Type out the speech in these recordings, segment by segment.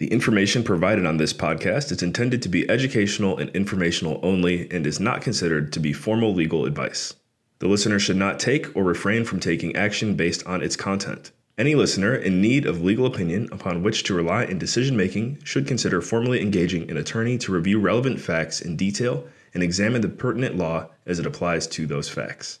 The information provided on this podcast is intended to be educational and informational only and is not considered to be formal legal advice. The listener should not take or refrain from taking action based on its content. Any listener in need of legal opinion upon which to rely in decision-making should consider formally engaging an attorney to review relevant facts in detail and examine the pertinent law as it applies to those facts.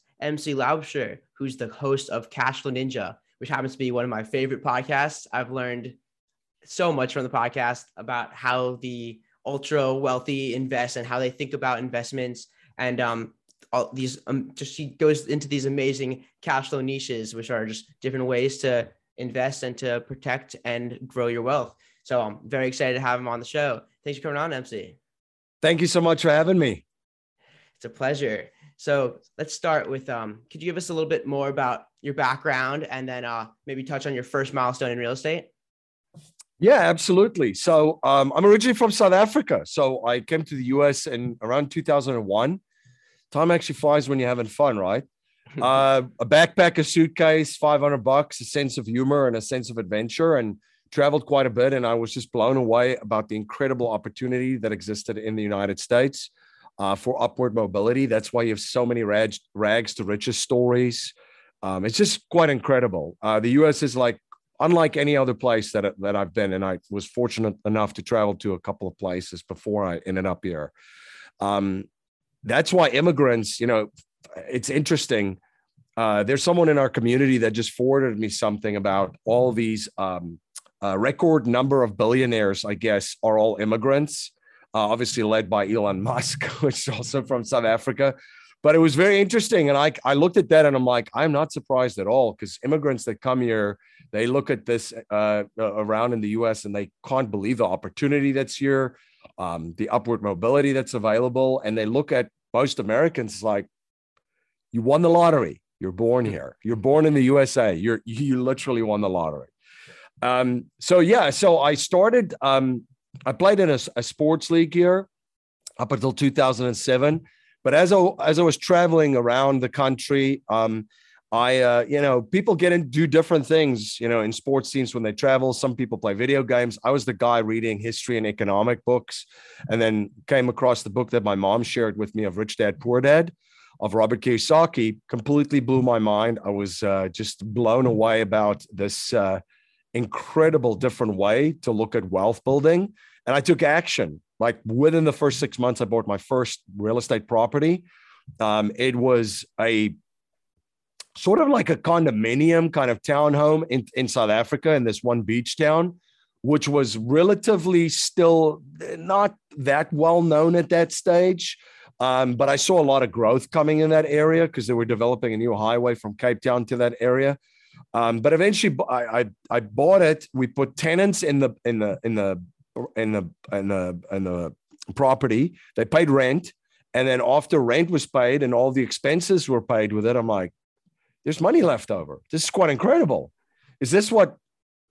M.C. Laubscher, who's the host of Cashflow Ninja, which happens to be one of my favorite podcasts. I've learned so much from the podcast about how the ultra wealthy invest and how they think about investments. And she goes into these amazing cashflow niches, which are just different ways to invest and to protect and grow your wealth. So I'm very excited to have him on the show. Thanks for coming on, MC. Thank you so much for having me. It's a pleasure. So let's start with, could you give us a little bit more about your background and then maybe touch on your first milestone in real estate? Yeah, absolutely. So I'm originally from South Africa. So I came to the US in around 2001. Time actually flies when you're having fun, right? A backpack, a suitcase, $500, a sense of humor and a sense of adventure, and traveled quite a bit. And I was just blown away about the incredible opportunity that existed in the United States. For upward mobility. That's why you have so many rags to riches stories. It's just quite incredible. The US is unlike any other place that I've been, and I was fortunate enough to travel to a couple of places before I ended up here. That's why immigrants, it's interesting. There's someone in our community that just forwarded me something about all these record number of billionaires, I guess, are all immigrants. Obviously led by Elon Musk, which is also from South Africa. But it was very interesting. And I looked at that and I'm like, I'm not surprised at all, because immigrants that come here, they look at this around in the US and they can't believe the opportunity that's here, the upward mobility that's available. And they look at most Americans like, you won the lottery. You're born here. You're born in the USA. You literally won the lottery. So I started... I played in a sports league here up until 2007, but as I was traveling around the country, people get and do different things, in sports teams when they travel. Some people play video games. I was the guy reading history and economic books, and then came across the book that my mom shared with me of Rich Dad, Poor Dad of Robert Kiyosaki. Completely blew my mind. I was just blown away about this incredible different way to look at wealth building. And I took action. Within the first 6 months, I bought my first real estate property. It was a sort of like a condominium kind of townhome in South Africa, in this one beach town, which was relatively still not that well known at that stage. But I saw a lot of growth coming in that area because they were developing a new highway from Cape Town to that area. But eventually I bought it. We put tenants in the property. They paid rent. And then after rent was paid and all the expenses were paid with it, I'm like, there's money left over. This is quite incredible. Is this what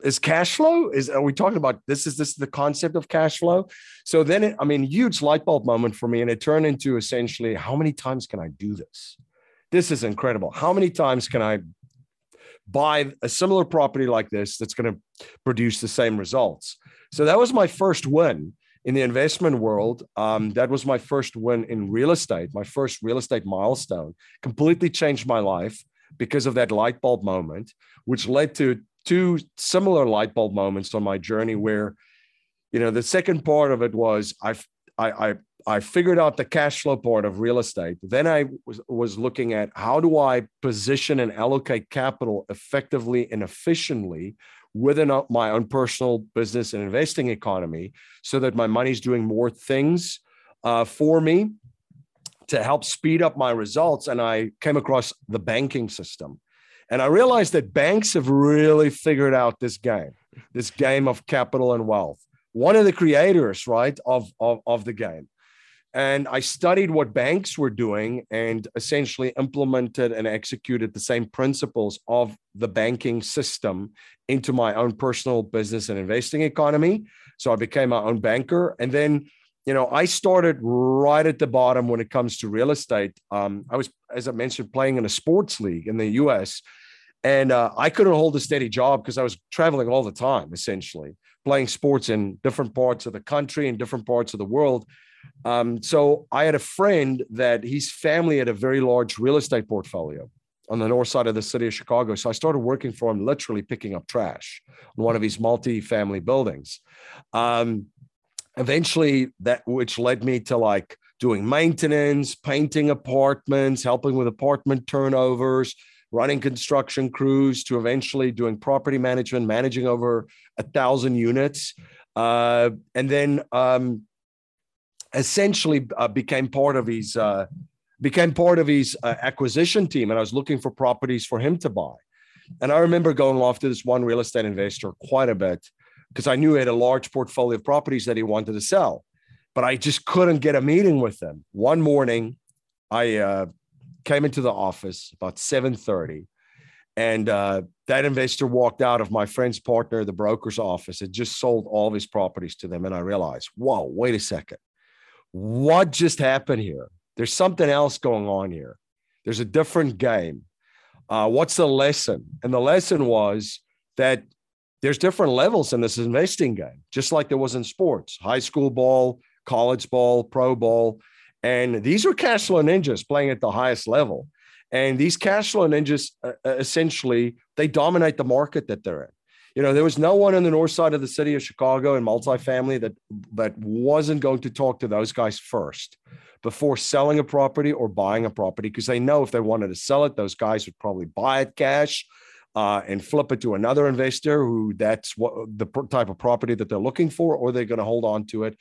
is cash flow? Are we talking about this? Is this the concept of cash flow? So then, huge light bulb moment for me. And it turned into essentially, how many times can I do this? This is incredible. How many times can I buy a similar property like this that's going to produce the same results? So that was my first win in the investment world. That was my first win in real estate, my first real estate milestone. Completely changed my life because of that light bulb moment, which led to two similar light bulb moments on my journey where, the second part of it was I figured out the cash flow part of real estate. Then I was looking at how do I position and allocate capital effectively and efficiently within my own personal business and investing economy so that my money's doing more things for me to help speed up my results. And I came across the banking system. And I realized that banks have really figured out this game. this game of capital and wealth. One of the creators, right, of the game. And I studied what banks were doing and essentially implemented and executed the same principles of the banking system into my own personal business and investing economy. So I became my own banker. And then, you know, I started right at the bottom when it comes to real estate. I was, as I mentioned, playing in a sports league in the US, and I couldn't hold a steady job because I was traveling all the time, essentially playing sports in different parts of the country and different parts of the world. So I had a friend that his family had a very large real estate portfolio on the north side of the city of Chicago. So I started working for him, literally picking up trash in one of his multi-family buildings. Eventually that, which led me to like doing maintenance, painting apartments, helping with apartment turnovers, running construction crews, to eventually doing property management, managing over 1,000 units. And then, essentially became part of his acquisition team. And I was looking for properties for him to buy. And I remember going after this one real estate investor quite a bit, because I knew he had a large portfolio of properties that he wanted to sell, but I just couldn't get a meeting with him. One morning, I came into the office about 7:30, and that investor walked out of my friend's partner, the broker's office, and just sold all of his properties to them. And I realized, whoa, wait a second. What just happened here? There's something else going on here. There's a different game. What's the lesson? And the lesson was that there's different levels in this investing game, just like there was in sports, high school ball, college ball, pro ball. And these are cashflow ninjas playing at the highest level. And these cashflow ninjas, essentially, they dominate the market that they're in. You know, there was no one on the north side of the city of Chicago in multifamily that wasn't going to talk to those guys first before selling a property or buying a property, because they know if they wanted to sell it, those guys would probably buy it cash and flip it to another investor who that's what the type of property that they're looking for, or they're going to hold on to it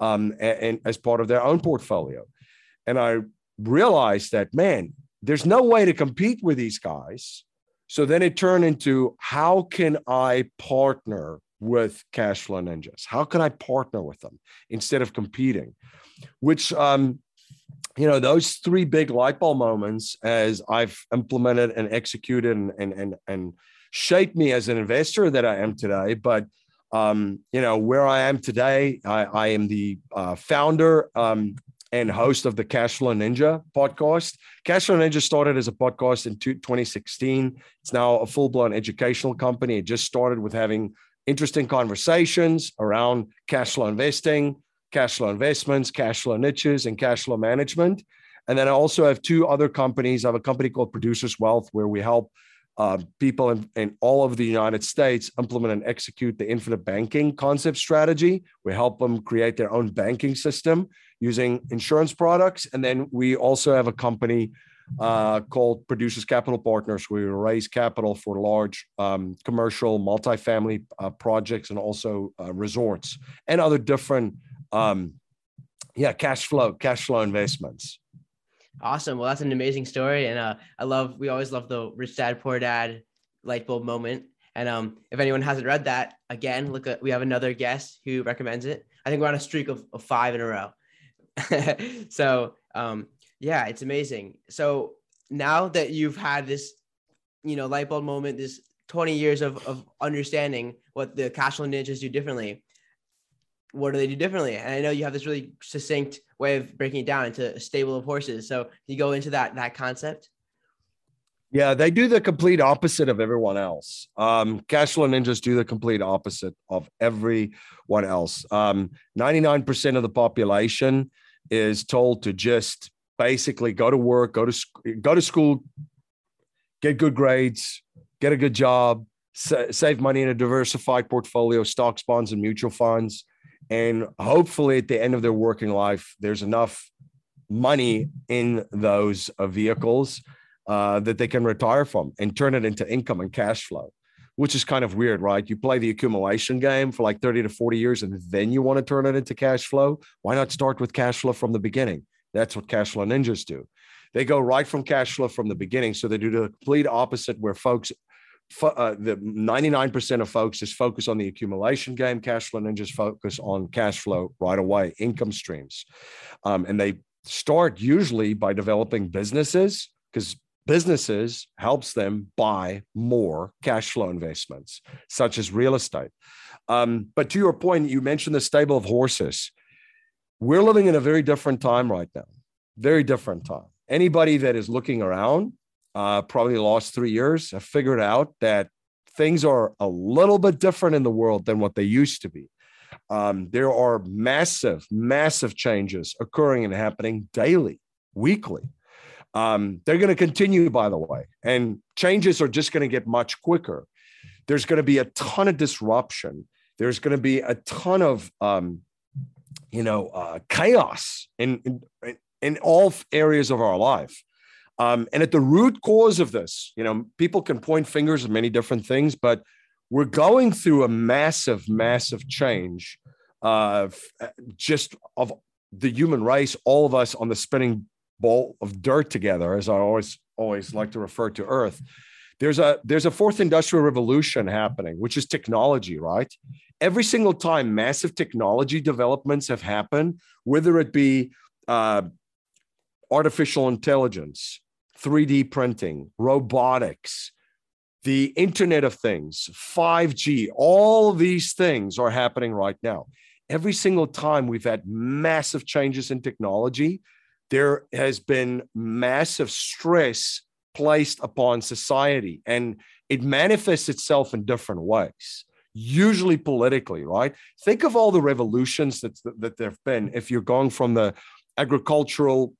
and as part of their own portfolio. And I realized that, man, there's no way to compete with these guys. So then it turned into, how can I partner with cashflow ninjas? How can I partner with them instead of competing? Which, you know, those three big light bulb moments as I've implemented and executed and shaped me as an investor that I am today. But, you know, where I am today, I am the founder and host of the Cashflow Ninja podcast. Cashflow Ninja started as a podcast in 2016. It's now a full-blown educational company. It just started with having interesting conversations around cashflow investing, cashflow investments, cashflow niches, and cashflow management. And then I also have two other companies. I have a company called Producers Wealth, where we help people in all of the United States implement and execute the infinite banking concept strategy. We help them create their own banking system using insurance products. And then we also have a company called Producers Capital Partners, where we raise capital for large commercial, multifamily projects, and also resorts and other different, cash flow investments. Awesome. Well, that's an amazing story. And we always love the Rich Dad, Poor Dad light bulb moment. And if anyone hasn't read that, again, we have another guest who recommends it. I think we're on a streak of 5 in a row. So it's amazing. So now that you've had this, you know, light bulb moment, this 20 years of understanding what the cashflow ninjas do differently, what do they do differently? And I know you have this really succinct way of breaking it down into a stable of horses. So can you go into that concept? Yeah, they do the complete opposite of everyone else. Cashflow ninjas do the complete opposite of everyone else. 99% of the population is told to just basically go to work, go to school, get good grades, get a good job, save money in a diversified portfolio, stocks, bonds, and mutual funds. And hopefully at the end of their working life, there's enough money in those vehicles that they can retire from and turn it into income and cash flow, which is kind of weird, right? You play the accumulation game for like 30 to 40 years, and then you want to turn it into cash flow. Why not start with cash flow from the beginning? That's what cash flow ninjas do. They go right from cash flow from the beginning. So they do the complete opposite, where folks the 99% of folks is focus on the accumulation game. Cashflow Ninjas focus on cash flow right away, income streams. And they start usually by developing businesses, because businesses helps them buy more cash flow investments, such as real estate. But to your point, you mentioned the stable of horses. We're living in a very different time right now, very different time. Anybody that is looking around, probably the last 3 years, have figured out that things are a little bit different in the world than what they used to be. There are massive, massive changes occurring and happening daily, weekly. They're going to continue, by the way, and changes are just going to get much quicker. There's going to be a ton of disruption. There's going to be a ton of, chaos in all areas of our life. And at the root cause of this, you know, people can point fingers at many different things, but we're going through a massive, massive change of the human race, all of us on the spinning ball of dirt together, as I always like to refer to Earth. There's a fourth industrial revolution happening, which is technology, right? Every single time massive technology developments have happened, whether it be artificial intelligence, 3D printing, robotics, the Internet of Things, 5G, all these things are happening right now. Every single time we've had massive changes in technology, there has been massive stress placed upon society, and it manifests itself in different ways, usually politically, right? Think of all the revolutions that there have been. If you're going from the agricultural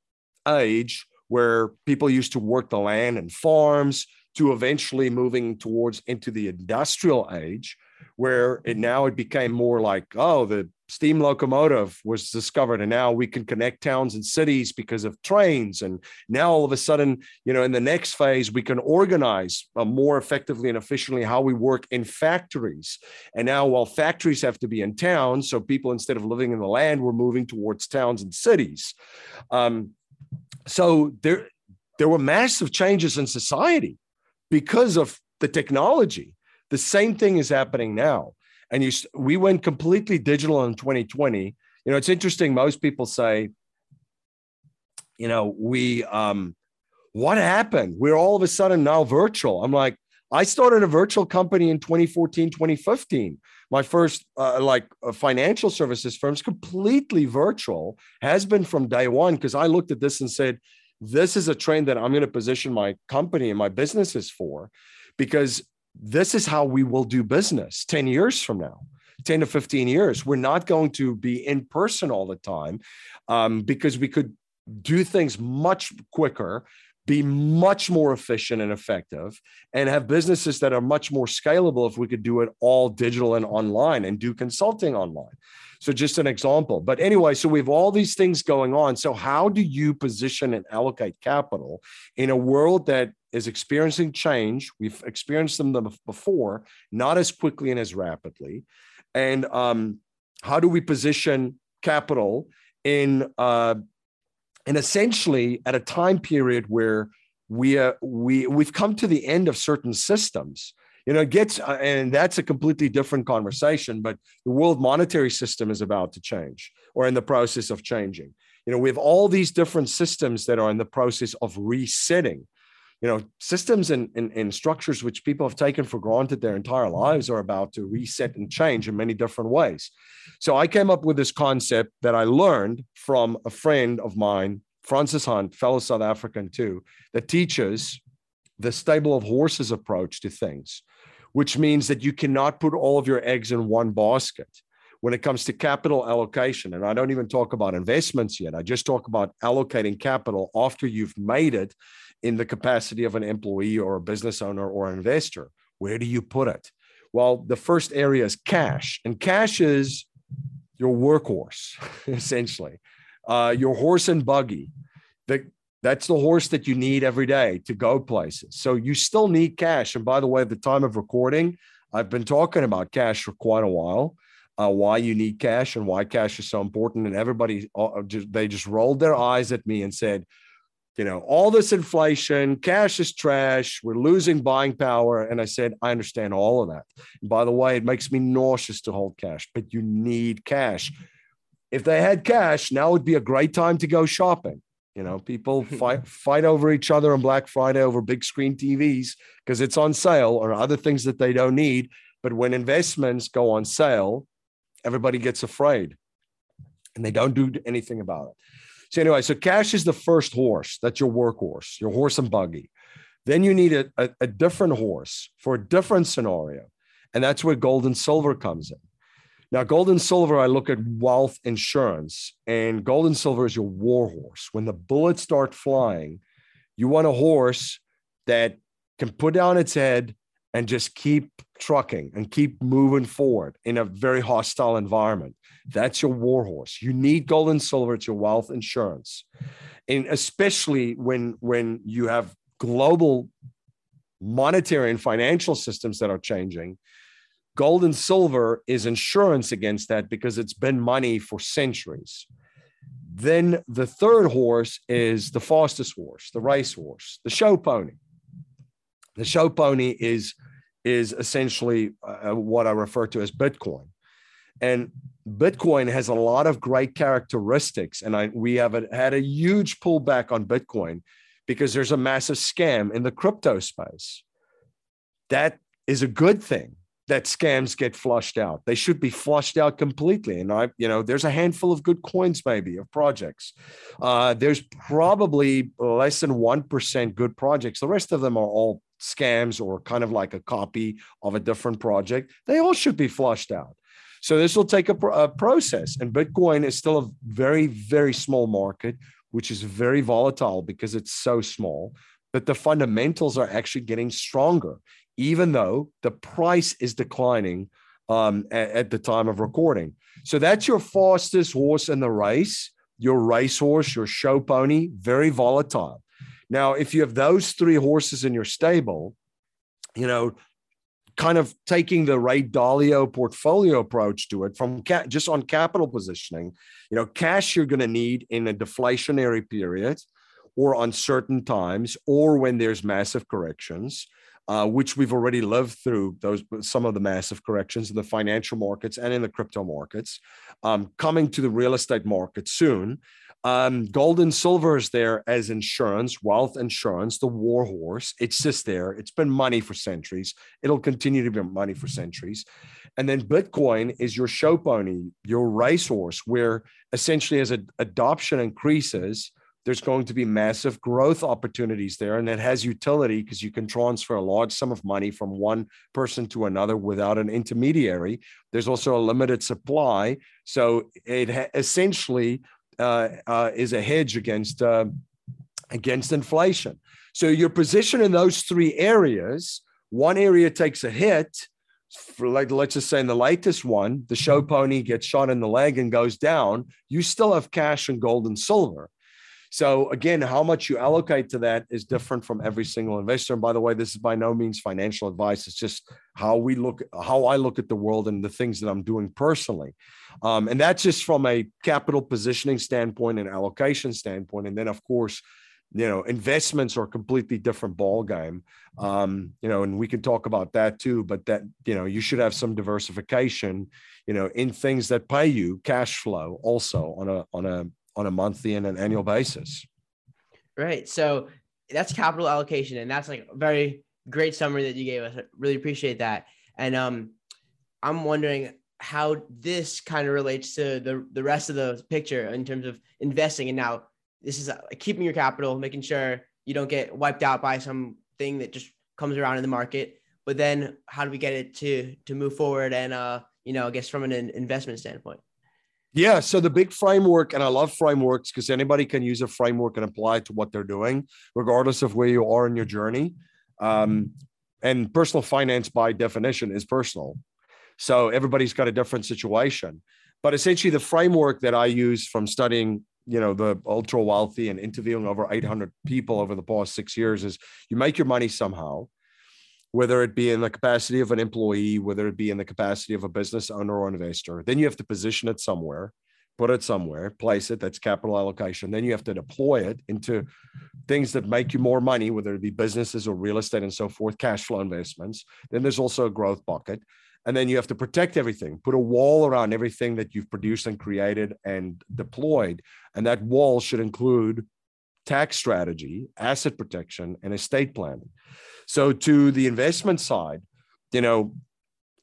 age, where people used to work the land and farms, to eventually moving towards into the industrial age, where it became more like, oh, the steam locomotive was discovered, and now we can connect towns and cities because of trains. And now all of a sudden, you know, in the next phase, we can organize more effectively and efficiently how we work in factories. And now while factories have to be in towns, so people, instead of living in the land, we're moving towards towns and cities. So there were massive changes in society because of the technology. The same thing is happening now. And we went completely digital in 2020. You know, it's interesting. Most people say, you know, what happened? We're all of a sudden now virtual. I'm like, I started a virtual company in 2014, 2015. My first financial services firm's completely virtual, has been from day one, because I looked at this and said, this is a trend that I'm going to position my company and my businesses for, because this is how we will do business 10 years from now, 10 to 15 years. We're not going to be in person all the time, because we could do things much quicker, be much more efficient and effective, and have businesses that are much more scalable if we could do it all digital and online and do consulting online. So just an example. But anyway, so we have all these things going on. So how do you position and allocate capital in a world that is experiencing change? We've experienced them before, not as quickly and as rapidly. And how do we position capital and essentially at a time period where we've come to the end of certain systems? You know, it gets, and that's a completely different conversation, but the world monetary system is about to change, or in the process of changing. You know, we have all these different systems that are in the process of resetting. You know, systems and structures which people have taken for granted their entire lives are about to reset and change in many different ways. So I came up with this concept that I learned from a friend of mine, Francis Hunt, fellow South African too, that teaches the stable of horses approach to things, which means that you cannot put all of your eggs in one basket when it comes to capital allocation. And I don't even talk about investments yet. I just talk about allocating capital after you've made it in the capacity of an employee or a business owner or an investor. Where do you put it? Well, the first area is cash, and cash is your workhorse, essentially, your horse and buggy. That's the horse that you need every day to go places. So you still need cash. And by the way, at the time of recording, I've been talking about cash for quite a while, why you need cash and why cash is so important. And everybody, they just rolled their eyes at me and said, you know, all this inflation, cash is trash, we're losing buying power. And I said, I understand all of that. And by the way, it makes me nauseous to hold cash, but you need cash. If they had cash, now would be a great time to go shopping. You know, people fight over each other on Black Friday over big screen TVs because it's on sale or other things that they don't need. But when investments go on sale, everybody gets afraid and they don't do anything about it. So anyway, so cash is the first horse. That's your workhorse, your horse and buggy. Then you need a different horse for a different scenario. And that's where gold and silver comes in. Now, gold and silver, I look at wealth insurance, and gold and silver is your war horse. When the bullets start flying, you want a horse that can put down its head and just keep trucking and keep moving forward in a very hostile environment. That's your war horse. You need gold and silver. It's your wealth insurance. And especially when you have global monetary and financial systems that are changing, gold and silver is insurance against that because it's been money for centuries. Then the third horse is the fastest horse, the race horse, the show pony. The show pony is essentially what I refer to as Bitcoin. And Bitcoin has a lot of great characteristics. And we have had a huge pullback on Bitcoin because there's a massive scam in the crypto space. That is a good thing that scams get flushed out. They should be flushed out completely. And there's a handful of good coins, maybe, of projects. There's probably less than 1% good projects. The rest of them are all scams or kind of like a copy of a different project. They all should be flushed out. So this will take a process. And Bitcoin is still a very, very small market, which is very volatile because it's so small, but the fundamentals are actually getting stronger, even though the price is declining at the time of recording. So that's your fastest horse in the race, your racehorse, your show pony, very volatile. Now, if you have those three horses in your stable, you know, kind of taking the Ray Dalio portfolio approach to it from just on capital positioning, you know, cash you're going to need in a deflationary period or uncertain times or when there's massive corrections, which we've already lived through some of the massive corrections in the financial markets and in the crypto markets, coming to the real estate market soon. Gold and silver is there as insurance, wealth insurance, the war horse. It's just there. It's been money for centuries. It'll continue to be money for centuries. And then Bitcoin is your show pony, your racehorse, where essentially as adoption increases, there's going to be massive growth opportunities there. And it has utility because you can transfer a large sum of money from one person to another without an intermediary. There's also a limited supply. So it essentially is a hedge against inflation. So your position in those three areas, one area takes a hit, let's just say in the latest one, the show pony gets shot in the leg and goes down. You still have cash and gold and silver. So again, how much you allocate to that is different from every single investor. And by the way, this is by no means financial advice. It's just how I look at the world and the things that I'm doing personally. And that's just from a capital positioning standpoint and allocation standpoint. And then of course, you know, investments are a completely different ballgame. You know, and we can talk about that too, but that, you know, you should have some diversification, you know, in things that pay you cash flow also on a monthly and an annual basis. Right. So that's capital allocation. And that's like a very great summary that you gave us. I really appreciate that. And I'm wondering how this kind of relates to the rest of the picture in terms of investing. And now this is keeping your capital, making sure you don't get wiped out by something that just comes around in the market. But then how do we get it to move forward? And, you know, I guess from an investment standpoint. Yeah. So the big framework, and I love frameworks because anybody can use a framework and apply it to what they're doing, regardless of where you are in your journey. And personal finance by definition is personal. So everybody's got a different situation, but essentially the framework that I use from studying, you know, the ultra wealthy and interviewing over 800 people over the past 6 years is you make your money somehow, whether it be in the capacity of an employee, whether it be in the capacity of a business owner or investor, then you have to position it somewhere. put it somewhere, place it. That's capital allocation. Then you have to deploy it into things that make you more money, whether it be businesses or real estate and so forth, cash flow investments. Then there's also a growth bucket. And then you have to protect everything, put a wall around everything that you've produced and created and deployed. And that wall should include tax strategy, asset protection, and estate planning. So to the investment side, you know,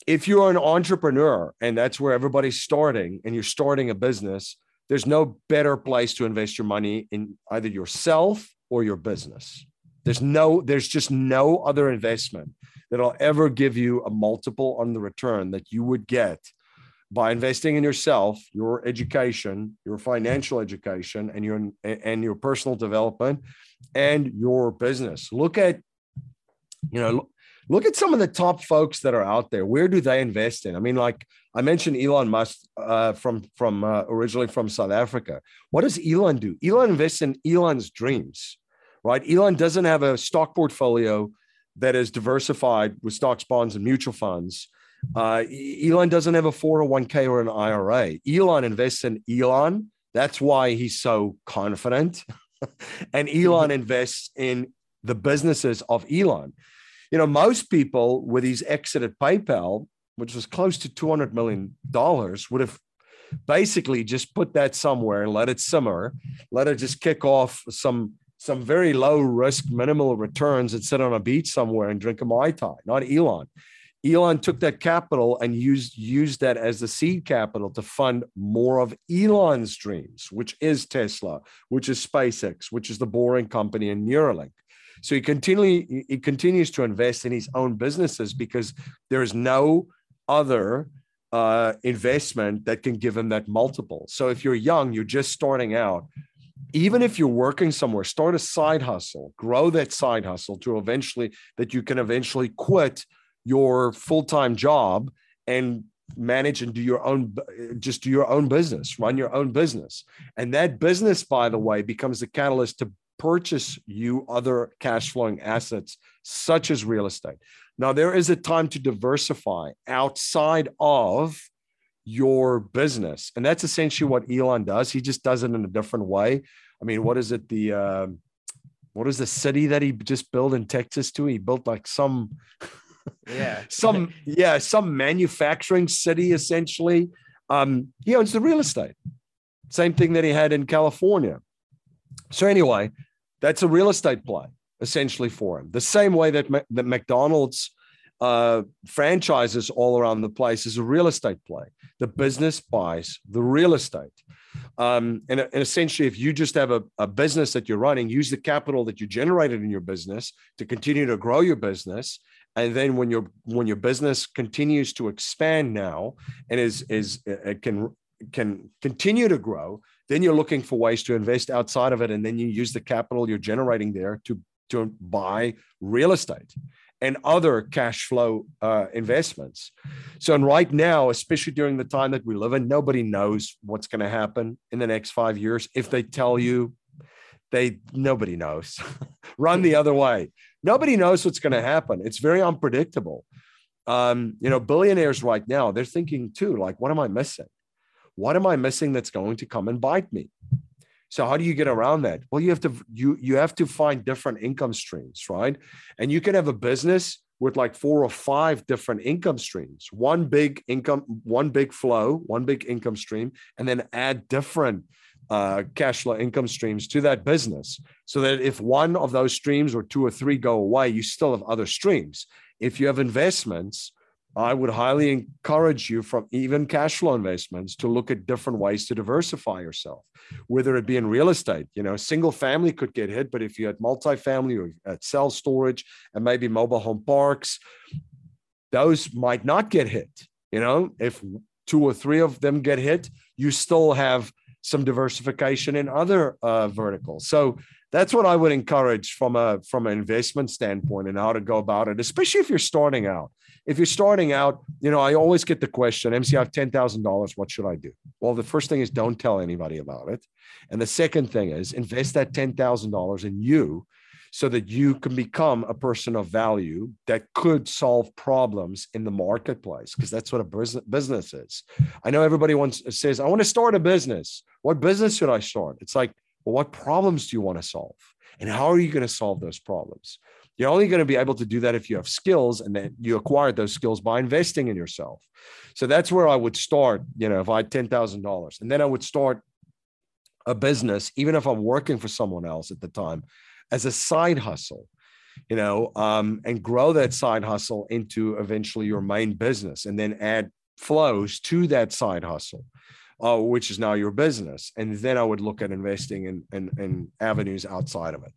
if you're an entrepreneur and that's where everybody's starting and you're starting a business, there's no better place to invest your money in either yourself or your business. There's just no other investment that'll ever give you a multiple on the return that you would get by investing in yourself, your education, your financial education, and your personal development and your business. Look at some of the top folks that are out there. Where do they invest in? I mean, like I mentioned Elon Musk originally from South Africa. What does Elon do? Elon invests in Elon's dreams, right? Elon doesn't have a stock portfolio that is diversified with stocks, bonds, and mutual funds. Elon doesn't have a 401k or an IRA. Elon invests in Elon. That's why he's so confident. And Elon invests in the businesses of Elon. You know, most people with his exit at PayPal, which was close to $200 million, would have basically just put that somewhere and let it simmer, let it just kick off some very low risk, minimal returns and sit on a beach somewhere and drink a Mai Tai, not Elon. Elon took that capital and used that as the seed capital to fund more of Elon's dreams, which is Tesla, which is SpaceX, which is the Boring Company and Neuralink. So he continues to invest in his own businesses because there is no other investment that can give him that multiple. So if you're young, you're just starting out, even if you're working somewhere, start a side hustle, grow that side hustle to eventually quit your full-time job and manage and do your own business, run your own business. And that business, by the way, becomes the catalyst to purchase you other cash flowing assets, such as real estate. Now, there is a time to diversify outside of your business. And that's essentially what Elon does. He just does it in a different way. I mean, what is it? What is the city that he just built in Texas too? He built like some manufacturing city, essentially. He owns the real estate. Same thing that he had in California. So anyway, that's a real estate play essentially for him. The same way that the McDonald's franchises all around the place is a real estate play. The business buys the real estate. And essentially, if you just have a business that you're running, use the capital that you generated in your business to continue to grow your business. And then when your business continues to expand now and can continue to grow, then you're looking for ways to invest outside of it. And then you use the capital you're generating there to buy real estate and other cash flow investments. So, and right now, especially during the time that we live in, nobody knows what's going to happen in the next 5 years. If they tell you, nobody knows. Run the other way. Nobody knows what's going to happen. It's very unpredictable. Billionaires right now, they're thinking too, like, what am I missing? What am I missing that's going to come and bite me? So how do you get around that? Well, you have to find different income streams, right? And you can have a business with like 4 or 5 different income streams, one big income stream, and then add different cash flow income streams to that business so that if one of those streams or 2 or 3 go away, you still have other streams. If you have investments, I would highly encourage you from even cash flow investments to look at different ways to diversify yourself, whether it be in real estate. You know, single family could get hit, but if you had multifamily or at self storage and maybe mobile home parks, those might not get hit. You know, if 2 or 3 of them get hit, you still have some diversification in other verticals. So that's what I would encourage from an investment standpoint and how to go about it, especially if you're starting out. If you're starting out, you know, I always get the question, MC, I have $10,000. What should I do? Well, the first thing is don't tell anybody about it. And the second thing is invest that $10,000 in you so that you can become a person of value that could solve problems in the marketplace, because that's what a business is. I know everybody says, I want to start a business. What business should I start? It's like, well, what problems do you want to solve? And how are you going to solve those problems? You're only going to be able to do that if you have skills, and then you acquire those skills by investing in yourself. So that's where I would start, if I had $10,000, and then I would start a business, even if I'm working for someone else at the time, as a side hustle, and grow that side hustle into eventually your main business, and then add flows to that side hustle, which is now your business. And then I would look at investing in avenues outside of it.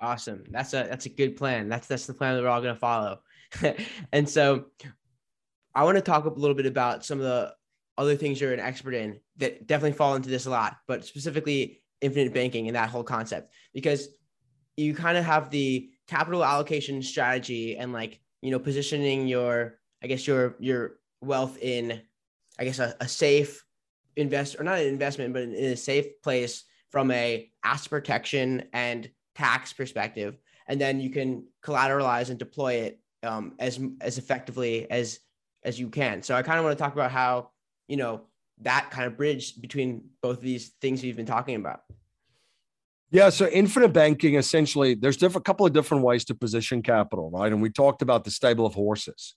Awesome. That's a good plan. That's the plan that we're all going to follow. And so I want to talk a little bit about some of the other things you're an expert in that definitely fall into this a lot, but specifically infinite banking and that whole concept, because you kind of have the capital allocation strategy and positioning your wealth in, a safe in a safe place from a asset protection and tax perspective, and then you can collateralize and deploy it as effectively as you can. So I kind of want to talk about how, that kind of bridge between both of these things we've been talking about. Yeah. So infinite banking, essentially, there's a couple of different ways to position capital, right? And we talked about the stable of horses.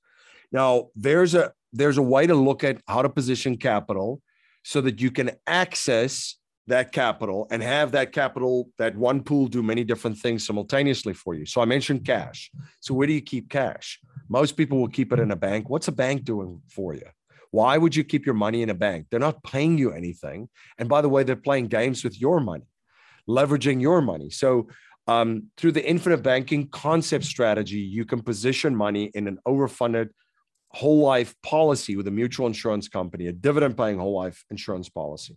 Now there's a way to look at how to position capital so that you can access that capital and have that capital, that one pool, do many different things simultaneously for you. So I mentioned cash. So where do you keep cash? Most people will keep it in a bank. What's a bank doing for you? Why would you keep your money in a bank? They're not paying you anything. And by the way, they're playing games with your money, leveraging your money. So through the infinite banking concept strategy, you can position money in an overfunded whole life policy with a mutual insurance company, a dividend paying whole life insurance policy.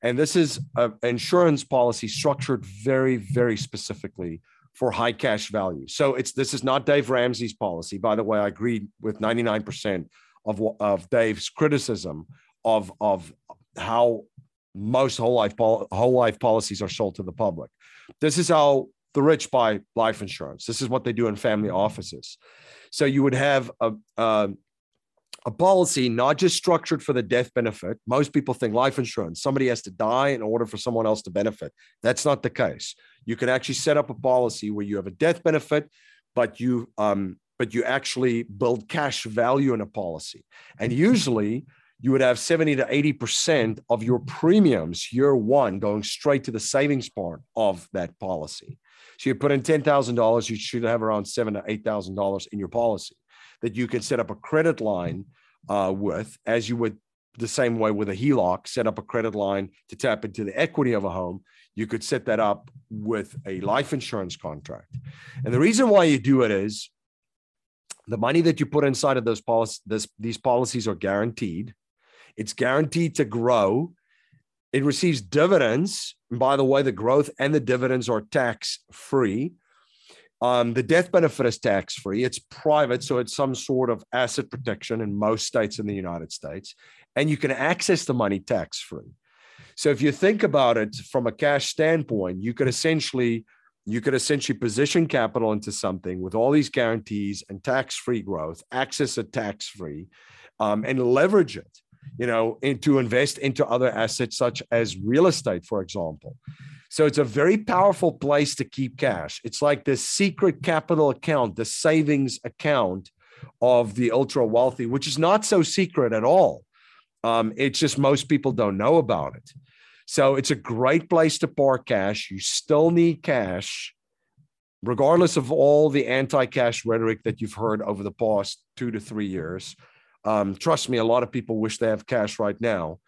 And this is an insurance policy structured very, very specifically for high cash value. So this is not Dave Ramsey's policy. By the way, I agree with 99% of Dave's criticism of how most whole life policies are sold to the public. This is how the rich buy life insurance. This is what they do in family offices. So you would have a policy not just structured for the death benefit. Most people think life insurance, somebody has to die in order for someone else to benefit. That's not the case. You can actually set up a policy where you have a death benefit, but you actually build cash value in a policy. And usually you would have 70 to 80% of your premiums year one going straight to the savings part of that policy. So you put in $10,000, you should have around $7,000 to $8,000 in your policy that you can set up a credit line with, as you would the same way with a HELOC, set up a credit line to tap into the equity of a home. You could set that up with a life insurance contract. And the reason why you do it is the money that you put inside of those policies, these policies are guaranteed. It's guaranteed to grow. It receives dividends. And by the way, the growth and the dividends are tax-free. The death benefit is tax-free. It's private, so it's some sort of asset protection in most states in the United States. And you can access the money tax-free. So if you think about it from a cash standpoint, you could essentially position capital into something with all these guarantees and tax-free growth, access it tax-free, and leverage it, to invest into other assets such as real estate, for example. So it's a very powerful place to keep cash. It's like the secret capital account, the savings account of the ultra wealthy, which is not so secret at all. It's just most people don't know about it. So it's a great place to park cash. You still need cash, regardless of all the anti-cash rhetoric that you've heard over the past 2 to 3 years. Trust me, a lot of people wish they have cash right now.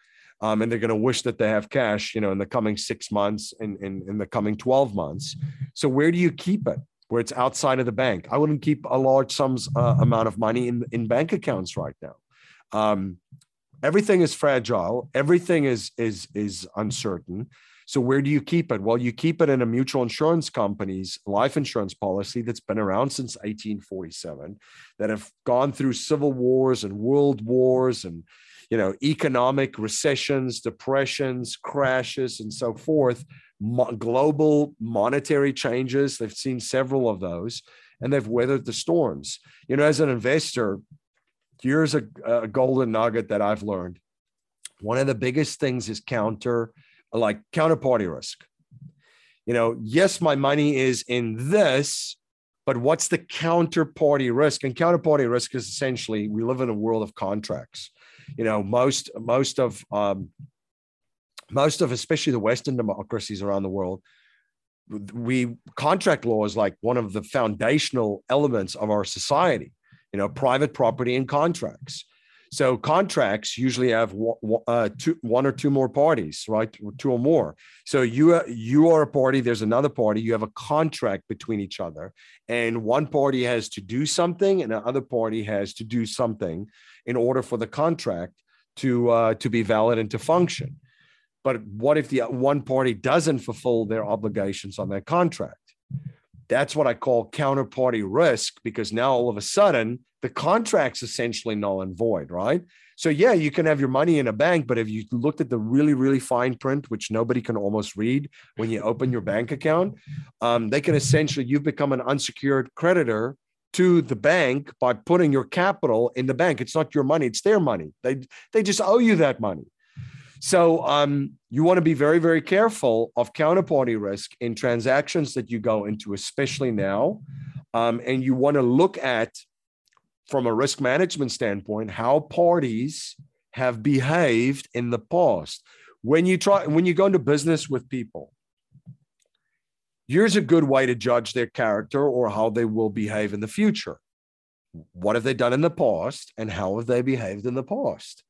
And they're going to wish that they have cash, in the coming 6 months and in the coming 12 months. So where do you keep it where it's outside of the bank? I wouldn't keep a large amount of money in bank accounts right now. Everything is fragile. Everything is uncertain. So where do you keep it? Well, you keep it in a mutual insurance company's life insurance policy that's been around since 1847, that have gone through civil wars and world wars and economic recessions, depressions, crashes, and so forth, global monetary changes. They've seen several of those, and they've weathered the storms. You know, as an investor, here's a golden nugget that I've learned. One of the biggest things is counterparty risk. You know, yes, my money is in this, but what's the counterparty risk? And counterparty risk is essentially, we live in a world of contracts. You know, most of especially the Western democracies around the world, contract law is like one of the foundational elements of our society. You know, private property and contracts. So contracts usually have one or two more parties, right? Two or more. So you are a party, there's another party, you have a contract between each other, and one party has to do something and the other party has to do something in order for the contract to be valid and to function. But what if the one party doesn't fulfill their obligations on their contract? That's what I call counterparty risk, because now all of a sudden the contract's essentially null and void, right? So yeah, you can have your money in a bank, but if you looked at the really, really fine print, which nobody can almost read when you open your bank account, they can essentially, you've become an unsecured creditor to the bank by putting your capital in the bank. It's not your money, it's their money. They just owe you that money. So you want to be very, very careful of counterparty risk in transactions that you go into, especially now. And you want to look at, from a risk management standpoint, how parties have behaved in the past. When you go into business with people, here's a good way to judge their character or how they will behave in the future. What have they done in the past, and how have they behaved in the past?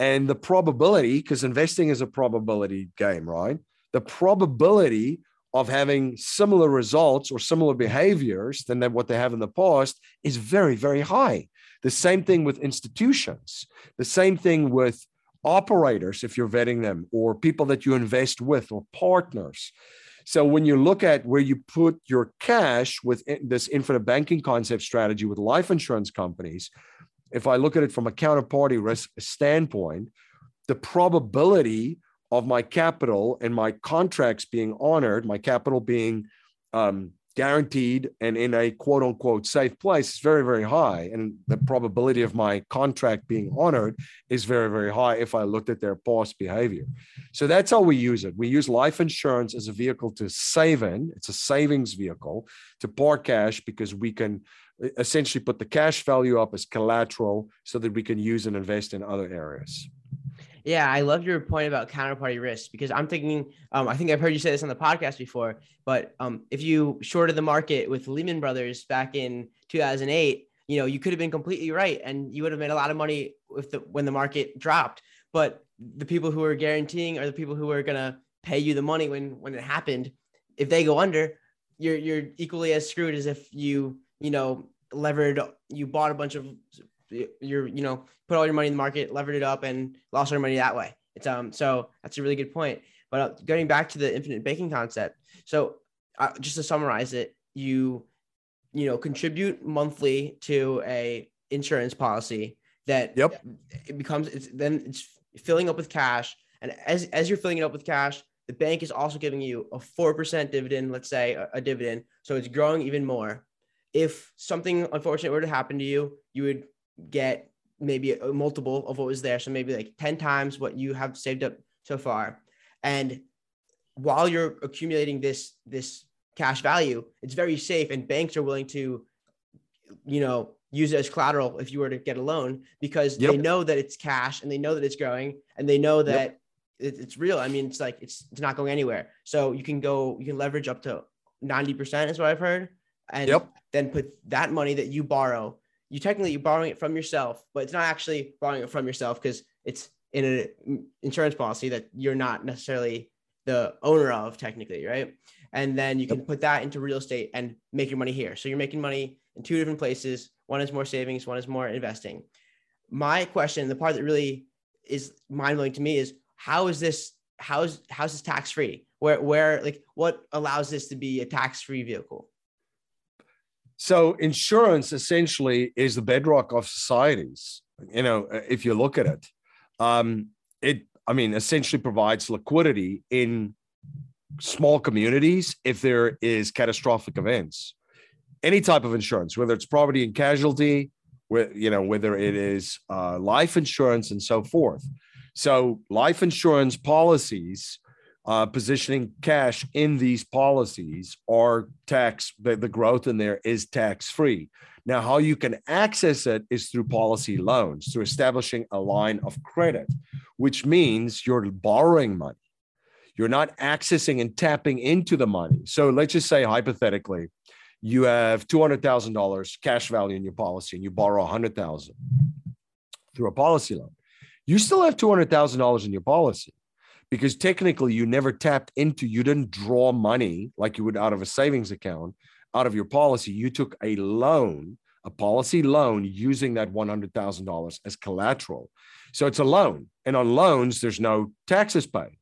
And the probability, because investing is a probability game, right? The probability of having similar results or similar behaviors than what they have in the past is very, very high. The same thing with institutions, the same thing with operators, if you're vetting them, or people that you invest with, or partners. So when you look at where you put your cash with this infinite banking concept strategy with life insurance companies, if I look at it from a counterparty risk standpoint, the probability of my capital and my contracts being honored, my capital being guaranteed and in a quote unquote safe place is very, very high. And the probability of my contract being honored is very, very high if I looked at their past behavior. So that's how we use it. We use life insurance as a vehicle to save in. It's a savings vehicle to park cash, because we can essentially put the cash value up as collateral so that we can use and invest in other areas. Yeah, I love your point about counterparty risk, because I'm thinking, I think I've heard you say this on the podcast before, but if you shorted the market with Lehman Brothers back in 2008, you know, you could have been completely right and you would have made a lot of money when the market dropped. But the people who are guaranteeing are the people who are going to pay you the money when it happened. If they go under, you're equally as screwed as if you bought a bunch of put all your money in the market, levered it up, and lost all your money that way. It's so that's a really good point. But going back to the infinite banking concept, so just to summarize it, you contribute monthly to a insurance policy that it's filling up with cash, and as you're filling it up with cash, the bank is also giving you a 4% dividend, let's say a dividend, so it's growing even more. If something unfortunate were to happen to you, you would get maybe a multiple of what was there. So maybe like 10 times what you have saved up so far. And while you're accumulating this cash value, it's very safe, and banks are willing to, use it as collateral if you were to get a loan, because they know that it's cash, and they know that it's growing, and they know that it's real. I mean, it's like, it's not going anywhere. So you can leverage up to 90% is what I've heard. And then put that money that you borrow. You're borrowing it from yourself, but it's not actually borrowing it from yourself, because it's in an insurance policy that you're not necessarily the owner of technically, right? And then you can put that into real estate and make your money here. So you're making money in two different places. One is more savings, one is more investing. My question, the part that really is mind-blowing to me, is how is this tax-free? What allows this to be a tax-free vehicle? So insurance essentially is the bedrock of societies, if you look at it. It essentially provides liquidity in small communities if there is catastrophic events. Any type of insurance, whether it's property and casualty, whether it is life insurance and so forth. So life insurance policies, positioning cash in these policies are the growth in there is tax-free. Now, how you can access it is through policy loans, through establishing a line of credit, which means you're borrowing money. You're not accessing and tapping into the money. So let's just say hypothetically, you have $200,000 cash value in your policy and you borrow $100,000 through a policy loan. You still have $200,000 in your policy because technically you never tapped into, you didn't draw money like you would out of a savings account, out of your policy. You took a loan, a policy loan using that $100,000 as collateral. So it's a loan, and on loans, there's no taxes paid.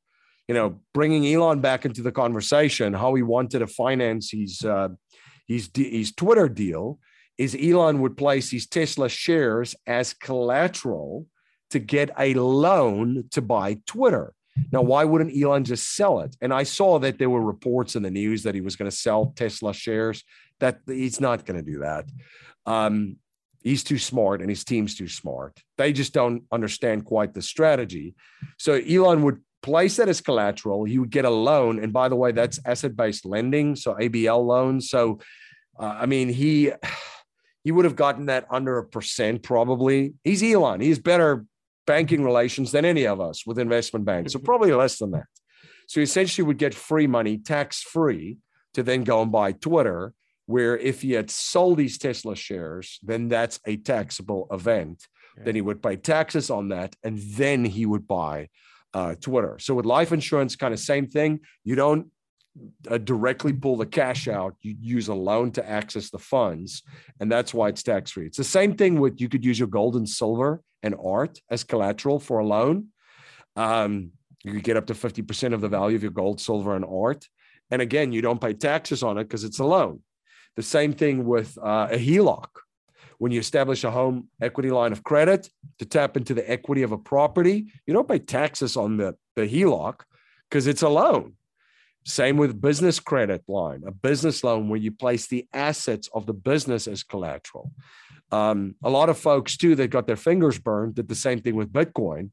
Bringing Elon back into the conversation, how he wanted to finance his Twitter deal is Elon would place his Tesla shares as collateral to get a loan to buy Twitter. Now, why wouldn't Elon just sell it? And I saw that there were reports in the news that he was going to sell Tesla shares. That he's not going to do that. He's too smart and his team's too smart. They just don't understand quite the strategy. So Elon would place that as collateral. He would get a loan. And by the way, that's asset-based lending, so ABL loans. So, he would have gotten that under 1% probably. He's Elon. He's better banking relations than any of us with investment banks, so probably less than that. So he essentially would get free money, tax-free, to then go and buy Twitter, where if he had sold these Tesla shares, then that's a taxable event. Yeah. Then he would pay taxes on that, and then he would buy Twitter. So with life insurance, kind of same thing. You don't directly pull the cash out. You use a loan to access the funds, and that's why it's tax-free. It's the same thing with, you could use your gold and silver and art as collateral for a loan. You could get up to 50% of the value of your gold, silver, and art. And again, you don't pay taxes on it because it's a loan. The same thing with a HELOC. When you establish a home equity line of credit to tap into the equity of a property, you don't pay taxes on the HELOC because it's a loan. Same with business credit line, a business loan where you place the assets of the business as collateral. A lot of folks too that got their fingers burned did the same thing with Bitcoin,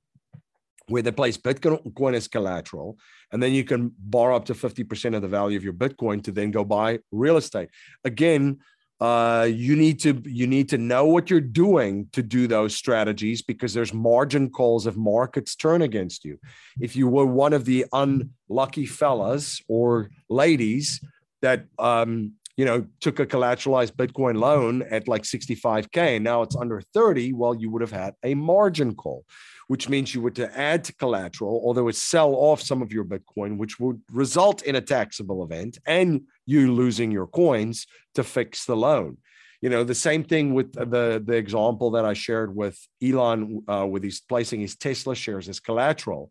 where they place Bitcoin as collateral, and then you can borrow up to 50% of the value of your Bitcoin to then go buy real estate. Again, you need to know what you're doing to do those strategies, because there's margin calls if markets turn against you. If you were one of the unlucky fellas or ladies that took a collateralized Bitcoin loan at like 65K and now it's under 30, well, you would have had a margin call, which means you were to add to collateral, although it sell off some of your Bitcoin, which would result in a taxable event and you losing your coins to fix the loan. The same thing with the example that I shared with Elon, with his placing his Tesla shares as collateral.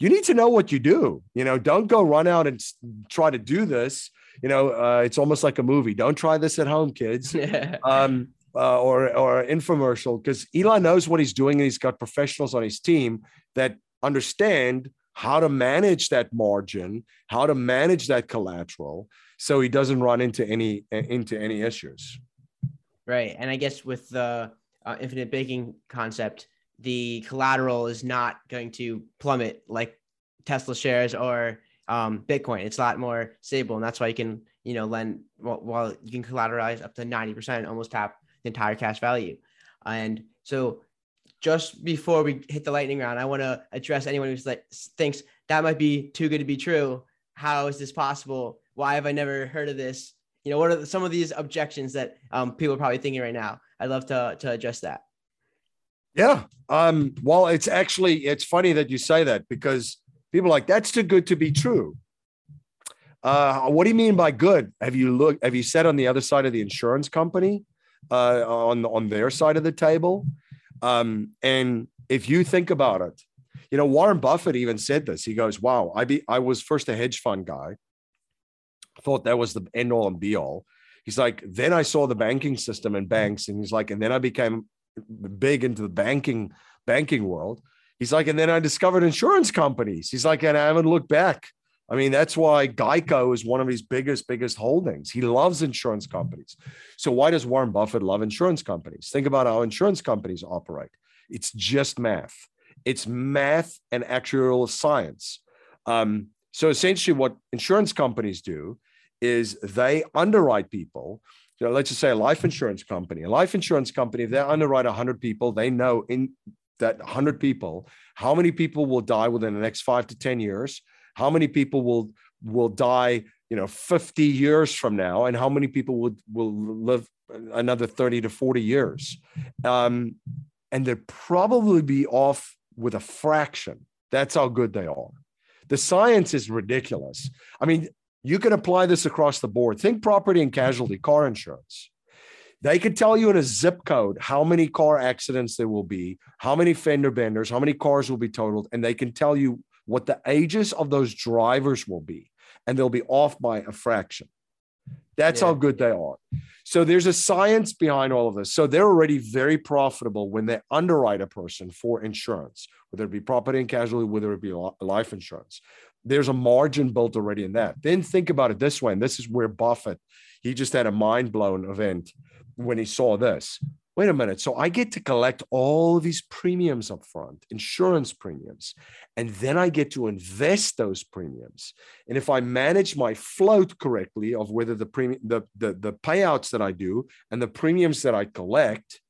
You need to know what you do. Don't go run out and try to do this. It's almost like a movie. Don't try this at home, kids. Or infomercial, because Elon knows what he's doing, and he's got professionals on his team that understand how to manage that margin, how to manage that collateral, so he doesn't run into any issues. Right, and I guess with the infinite banking concept, the collateral is not going to plummet like Tesla shares or Bitcoin. It's a lot more stable, and that's why you can lend while you can collateralize up to 90%, almost tap the entire cash value. And so just before we hit the lightning round, I want to address anyone who's thinks that might be too good to be true. How is this possible? Why have I never heard of this? What are some of these objections that people are probably thinking right now? I'd love to address that. Yeah. Well, it's funny that you say that, because people are like, that's too good to be true. What do you mean by good? Have you sat on the other side of the insurance company? On their side of the table. And if you think about it, Warren Buffett even said this. He goes, wow, I was first a hedge fund guy. I thought that was the end all and be all. He's like, then I saw the banking system and banks. And he's like, and then I became big into the banking world. He's like, and then I discovered insurance companies. He's like, and I haven't looked back. I mean, that's why Geico is one of his biggest holdings. He loves insurance companies. So why does Warren Buffett love insurance companies? Think about how insurance companies operate. It's just math. It's math and actuarial science. So essentially what insurance companies do is they underwrite people. So let's just say a life insurance company. A life insurance company, if they underwrite 100 people, they know in that 100 people, how many people will die within the next 5 to 10 years? How many people will die, 50 years from now, and how many people will live another 30 to 40 years? And they'd probably be off with a fraction. That's how good they are. The science is ridiculous. I mean, you can apply this across the board. Think property and casualty, car insurance. They could tell you in a zip code how many car accidents there will be, how many fender benders, how many cars will be totaled, and they can tell you what the ages of those drivers will be, and they'll be off by a fraction. That's how good they are. So there's a science behind all of this. So they're already very profitable when they underwrite a person for insurance, whether it be property and casualty, whether it be life insurance. There's a margin built already in that. Then think about it this way. And this is where Buffett, he just had a mind blown event when he saw this. Wait a minute. So I get to collect all of these premiums up front, insurance premiums, and then I get to invest those premiums. And if I manage my float correctly of whether the premium, the payouts that I do and the premiums that I collect,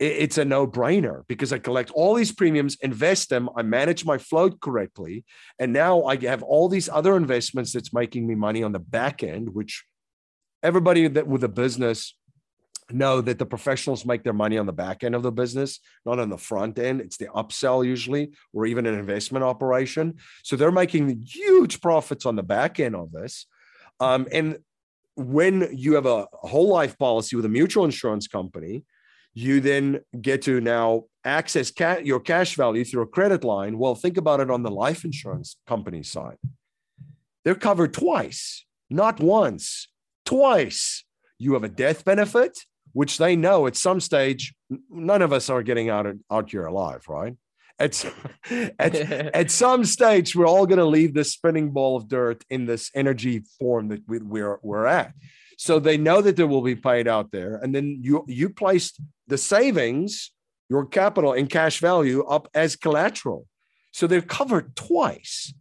it's a no-brainer because I collect all these premiums, invest them, I manage my float correctly, and now I have all these other investments that's making me money on the back end, which everybody that with a business know that the professionals make their money on the back end of the business, not on the front end. It's the upsell usually, or even an investment operation. So they're making huge profits on the back end of this. And when you have a whole life policy with a mutual insurance company, you then get to now access your cash value through a credit line. Well, think about it on the life insurance company side. They're covered twice, not once, twice. You have a death benefit, which they know at some stage, none of us are getting out here alive, right? At some stage, we're all going to leave this spinning ball of dirt in this energy form that we're at. So they know that there will be paid out there. And then you placed the savings, your capital in cash value up as collateral. So they're covered twice.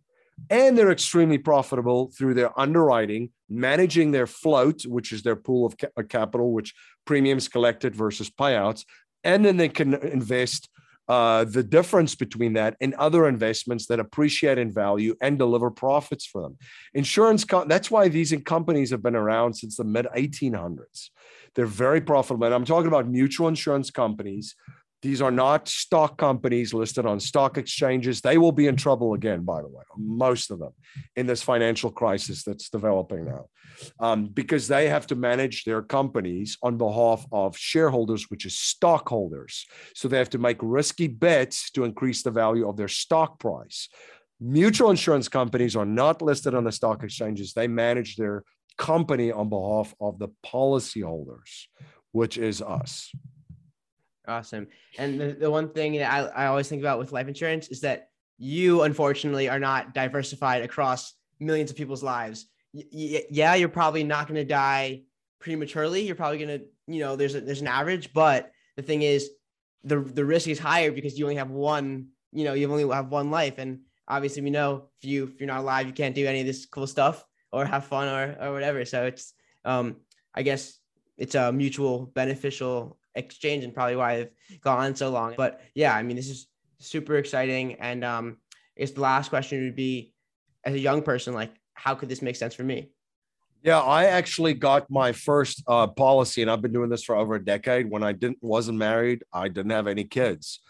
And they're extremely profitable through their underwriting, managing their float, which is their pool of capital, which premiums collected versus payouts. And then they can invest the difference between that and other investments that appreciate in value and deliver profits for them. That's why these companies have been around since the mid-1800s. They're very profitable. And I'm talking about mutual insurance companies. These are not stock companies listed on stock exchanges. They will be in trouble again, by the way, most of them in this financial crisis that's developing now, because they have to manage their companies on behalf of shareholders, which is stockholders. So they have to make risky bets to increase the value of their stock price. Mutual insurance companies are not listed on the stock exchanges. They manage their company on behalf of the policyholders, which is us. Awesome. And the one thing that I always think about with life insurance is that you, unfortunately, are not diversified across millions of people's lives. Yeah, you're probably not going to die prematurely. You're probably going to, there's an average. But the thing is, the risk is higher because you only have one, you only have one life. And obviously, we know if you're not alive, you can't do any of this cool stuff or have fun or whatever. So it's, I guess it's a mutual beneficial exchange and probably why they've gone so long. But yeah, I mean, this is super exciting. And I guess the last question would be, as a young person, like, how could this make sense for me? Yeah, I actually got my first policy, and I've been doing this for over a decade. When I wasn't married, I didn't have any kids.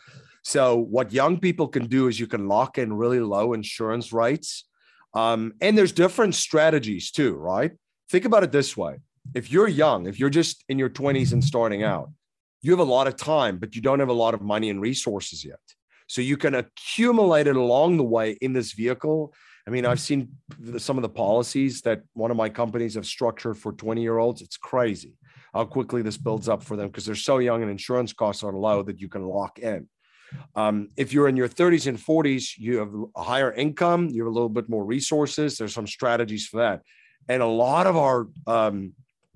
So what young people can do is you can lock in really low insurance rates. And there's different strategies too, right? Think about it this way. If you're young, if you're just in your 20s and starting out, you have a lot of time, but you don't have a lot of money and resources yet. So you can accumulate it along the way in this vehicle. I mean, I've seen some of the policies that one of my companies have structured for 20-year-olds. It's crazy how quickly this builds up for them because they're so young and insurance costs are low that you can lock in. If you're in your 30s and 40s, you have a higher income, you have a little bit more resources. There's some strategies for that. And a lot of our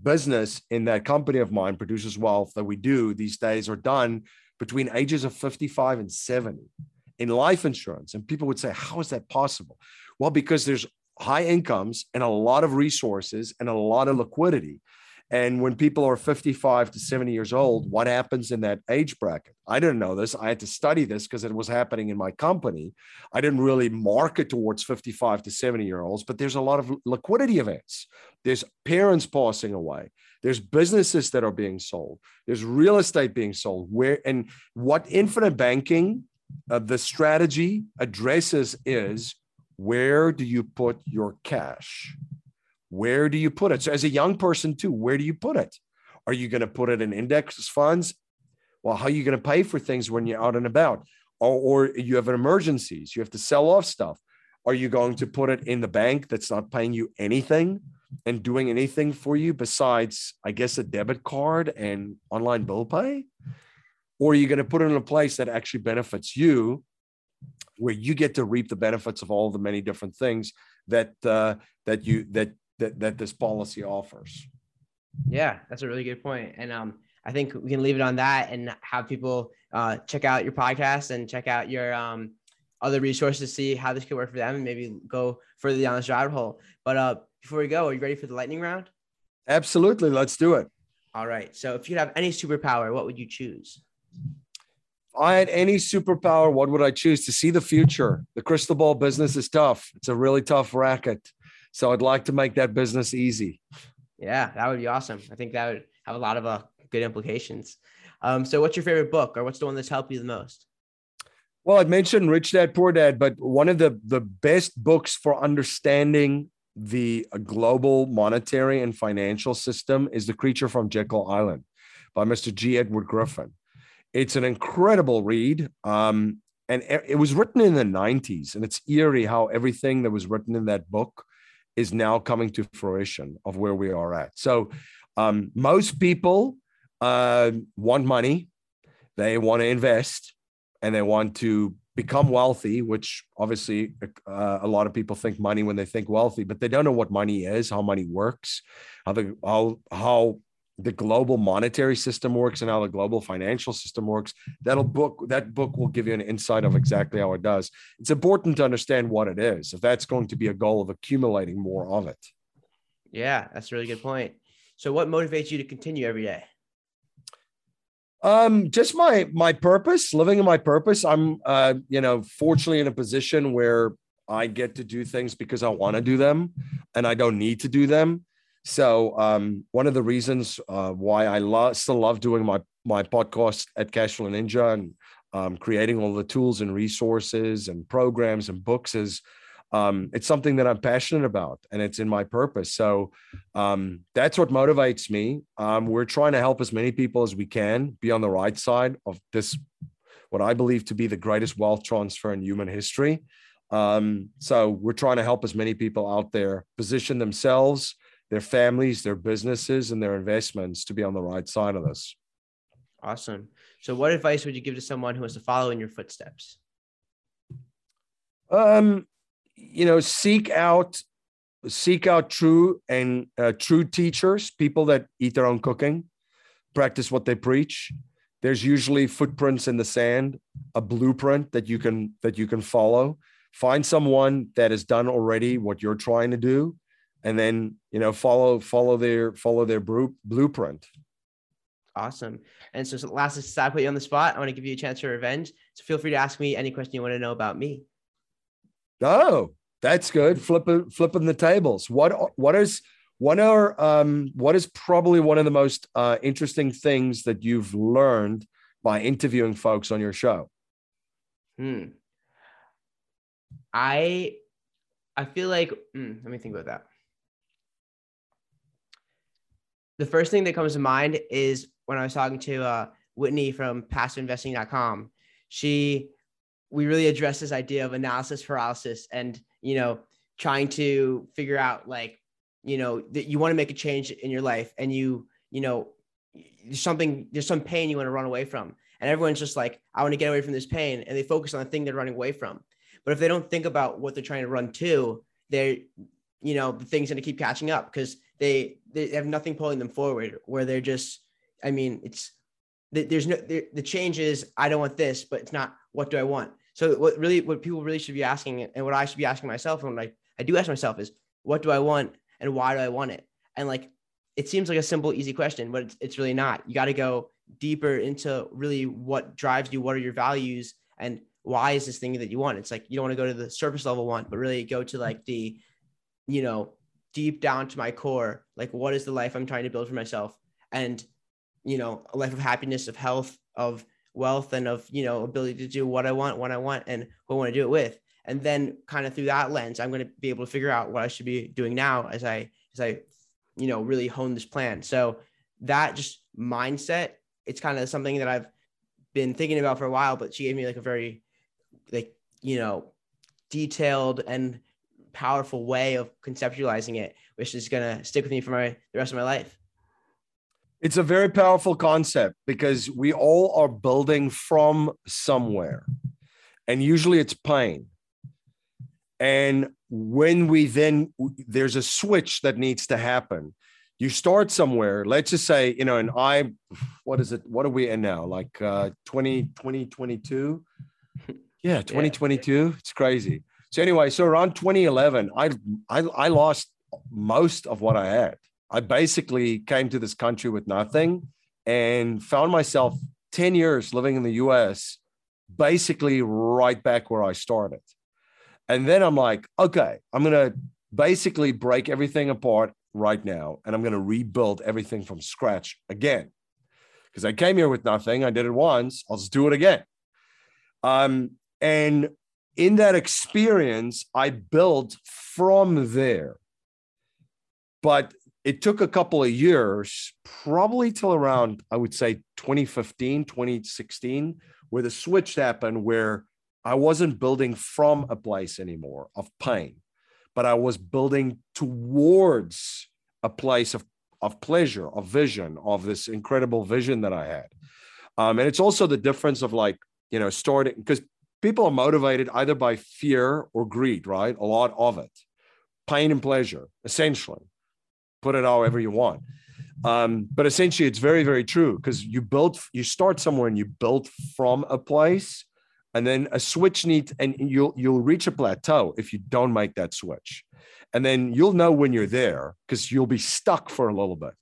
business in that company of mine, Producers Wealth, that we do these days are done between ages of 55 and 70 in life insurance. And people would say, how is that possible? Well, because there's high incomes and a lot of resources and a lot of liquidity. And when people are 55 to 70 years old, what happens in that age bracket? I didn't know this. I had to study this because it was happening in my company. I didn't really market towards 55 to 70-year-olds, but there's a lot of liquidity events. There's parents passing away. There's businesses that are being sold. There's real estate being sold. Where and what infinite banking, the strategy addresses is, where do you put your cash? Where do you put it? So as a young person too, where do you put it? Are you going to put it in index funds? Well, how are you going to pay for things when you're out and about? Or you have an emergencies, you have to sell off stuff. Are you going to put it in the bank that's not paying you anything and doing anything for you besides, I guess, a debit card and online bill pay? Or are you going to put it in a place that actually benefits you, where you get to reap the benefits of all the many different things that that this policy offers? Yeah, that's a really good point. And I think we can leave it on that and have people check out your podcast and check out your other resources to see how this could work for them and maybe go further down this rabbit hole. But before we go, are you ready for the lightning round? Absolutely. Let's do it. All right. So if you have any superpower, what would you choose? I had any superpower, what would I choose? To see the future. The crystal ball business is tough. It's a really tough racket. So I'd like to make that business easy. Yeah, that would be awesome. I think that would have a lot of good implications. So what's your favorite book, or what's the one that's helped you the most? Well, I mentioned Rich Dad, Poor Dad, but one of the best books for understanding the global monetary and financial system is The Creature from Jekyll Island by Mr. G. Edward Griffin. It's an incredible read, and it was written in the 90s, and it's eerie how everything that was written in that book is now coming to fruition of where we are at. So most people want money, they want to invest, and they want to become wealthy, which obviously a lot of people think money when they think wealthy, but they don't know what money is, how money works, how the global monetary system works and how the global financial system works. That book will give you an insight of exactly how it does. It's important to understand what it is, if that's going to be a goal of accumulating more of it. Yeah, that's a really good point. So what motivates you to continue every day? Just my purpose, living in my purpose. I'm, fortunately in a position where I get to do things because I want to do them and I don't need to do them. So one of the reasons why I still love doing my podcast at Cashflow Ninja and creating all the tools and resources and programs and books is it's something that I'm passionate about and it's in my purpose. So that's what motivates me. We're trying to help as many people as we can be on the right side of this, what I believe to be the greatest wealth transfer in human history. So we're trying to help as many people out there position themselves, their families, their businesses, and their investments to be on the right side of this. Awesome. So what advice would you give to someone who wants to follow in your footsteps? Seek out true teachers, people that eat their own cooking, practice what they preach. There's usually footprints in the sand, a blueprint that you can follow. Find someone that has done already what you're trying to do. And then, follow their blueprint. Awesome. And so lastly, since I put you on the spot, I want to give you a chance for revenge. So feel free to ask me any question you want to know about me. Oh, that's good. Flipping the tables. What is probably one of the most interesting things that you've learned by interviewing folks on your show? I feel like, let me think about that. The first thing that comes to mind is when I was talking to Whitney from passiveinvesting.com. We really addressed this idea of analysis paralysis and, trying to figure out that you want to make a change in your life and there's some pain you want to run away from. And everyone's just like, I want to get away from this pain. And they focus on the thing they're running away from. But if they don't think about what they're trying to run to, they're, you know, the thing's going to keep catching up because they have nothing pulling them forward, where they're just, I mean, it's, there's no, the change is, I don't want this, but it's not, what do I want? So what people really should be asking, and what I should be asking myself, and like I do ask myself, is what do I want and why do I want it? And like, it seems like a simple, easy question, but it's really not. You got to go deeper into really what drives you, what are your values, and why is this thing that you want? It's like, you don't want to go to the surface level one, but really go to like the, you know, deep down to my core, like what is the life I'm trying to build for myself? And, you know, a life of happiness, of health, of wealth, and of, you know, ability to do what I want, when I want, and who I want to do it with. And then kind of through that lens, I'm going to be able to figure out what I should be doing now as I, you know, really hone this plan. So that just mindset, it's kind of something that I've been thinking about for a while, but she gave me like a very, like, you know, detailed and powerful way of conceptualizing it, which is going to stick with me for the rest of my life. It's a very powerful concept because we all are building from somewhere, and usually it's pain. And when there's a switch that needs to happen. You start somewhere, let's just say, you know, what are we in now? Like 2022? Yeah, 2022. It's crazy. So anyway, so around 2011, I lost most of what I had. I basically came to this country with nothing and found myself 10 years living in the US, basically right back where I started. And then I'm like, okay, I'm going to basically break everything apart right now. And I'm going to rebuild everything from scratch again. Because I came here with nothing. I did it once. I'll just do it again. And in that experience, I built from there. But it took a couple of years, probably till around, I would say 2015, 2016, where the switch happened, where I wasn't building from a place anymore of pain, but I was building towards a place of pleasure, of vision, of this incredible vision that I had. And it's also the difference of, like, you know, starting, because people are motivated either by fear or greed, right? A lot of it, pain and pleasure, essentially. Put it however you want. But essentially it's very, very true, because you start somewhere and you build from a place. And then a switch needs, and you'll reach a plateau if you don't make that switch. And then you'll know when you're there, because you'll be stuck for a little bit.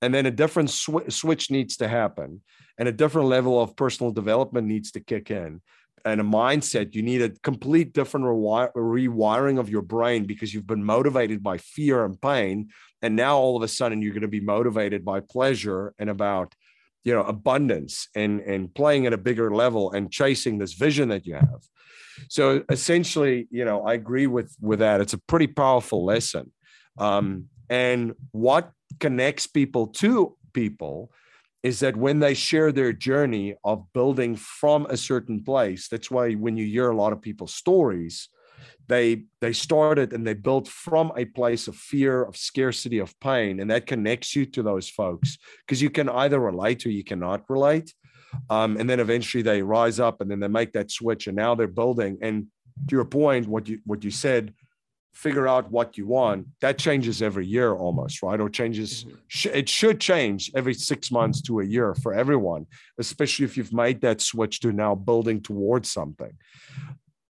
And then a different switch needs to happen, and a different level of personal development needs to kick in, and a mindset. You need a complete different rewiring of your brain, because you've been motivated by fear and pain. And now all of a sudden you're going to be motivated by pleasure and about, you know, abundance and playing at a bigger level and chasing this vision that you have. So essentially, you know, I agree with that. It's a pretty powerful lesson. And what connects people to people is that when they share their journey of building from a certain place, that's why when you hear a lot of people's stories, they started and they built from a place of fear, of scarcity, of pain. And that connects you to those folks, because you can either relate or you cannot relate. And then eventually they rise up and then they make that switch, and now they're building. And to your point, what you said, figure out what you want. That changes every year almost, right? Or changes. It should change every 6 months to a year for everyone, especially if you've made that switch to now building towards something.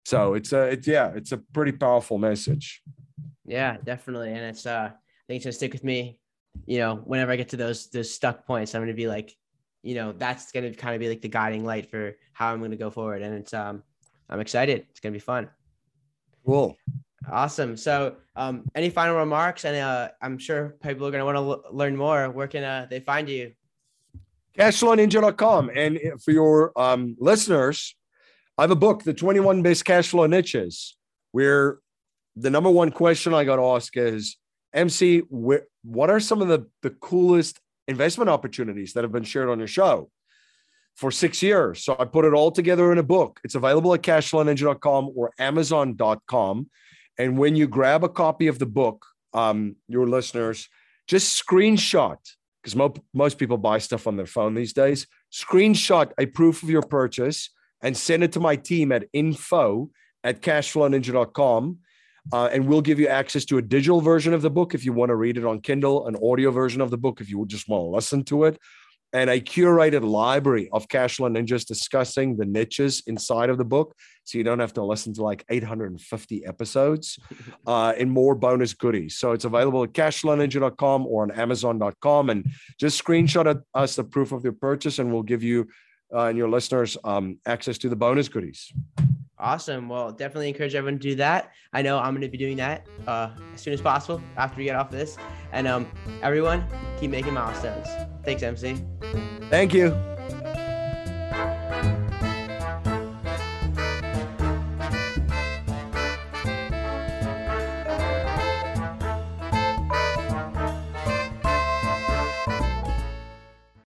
So it's a pretty powerful message. Yeah, definitely. And it's, I think it's gonna stick with me, you know, whenever I get to those stuck points, I'm going to be like, you know, that's going to kind of be like the guiding light for how I'm going to go forward. And it's, I'm excited. It's going to be fun. Cool. Awesome. So, any final remarks? And, I'm sure people are going to want to learn more. Where can they find you? Cashflowninja.com. And for your, listeners, I have a book, The 21 Best Cashflow Niches, where the number one question I got asked is, MC, what are some of the coolest investment opportunities that have been shared on your show for 6 years? So I put it all together in a book. It's available at cashflowninja.com or amazon.com. And when you grab a copy of the book, your listeners, just screenshot, because most people buy stuff on their phone these days. screenshot a proof of your purchase and send it to my team at info@cashflowninja.com. And we'll give you access to a digital version of the book if you want to read it on Kindle, an audio version of the book if you just want to listen to it, and a curated library of Cashflow Ninjas discussing the niches inside of the book, so you don't have to listen to like 850 episodes, and more bonus goodies. So it's available at cashflowninja.com or on amazon.com, and just screenshot us the proof of your purchase, and we'll give you and your listeners access to the bonus goodies. Awesome. Well, definitely encourage everyone to do that. I know I'm going to be doing that as soon as possible after we get off of this. And everyone, keep making milestones. Thanks, MC. Thank you.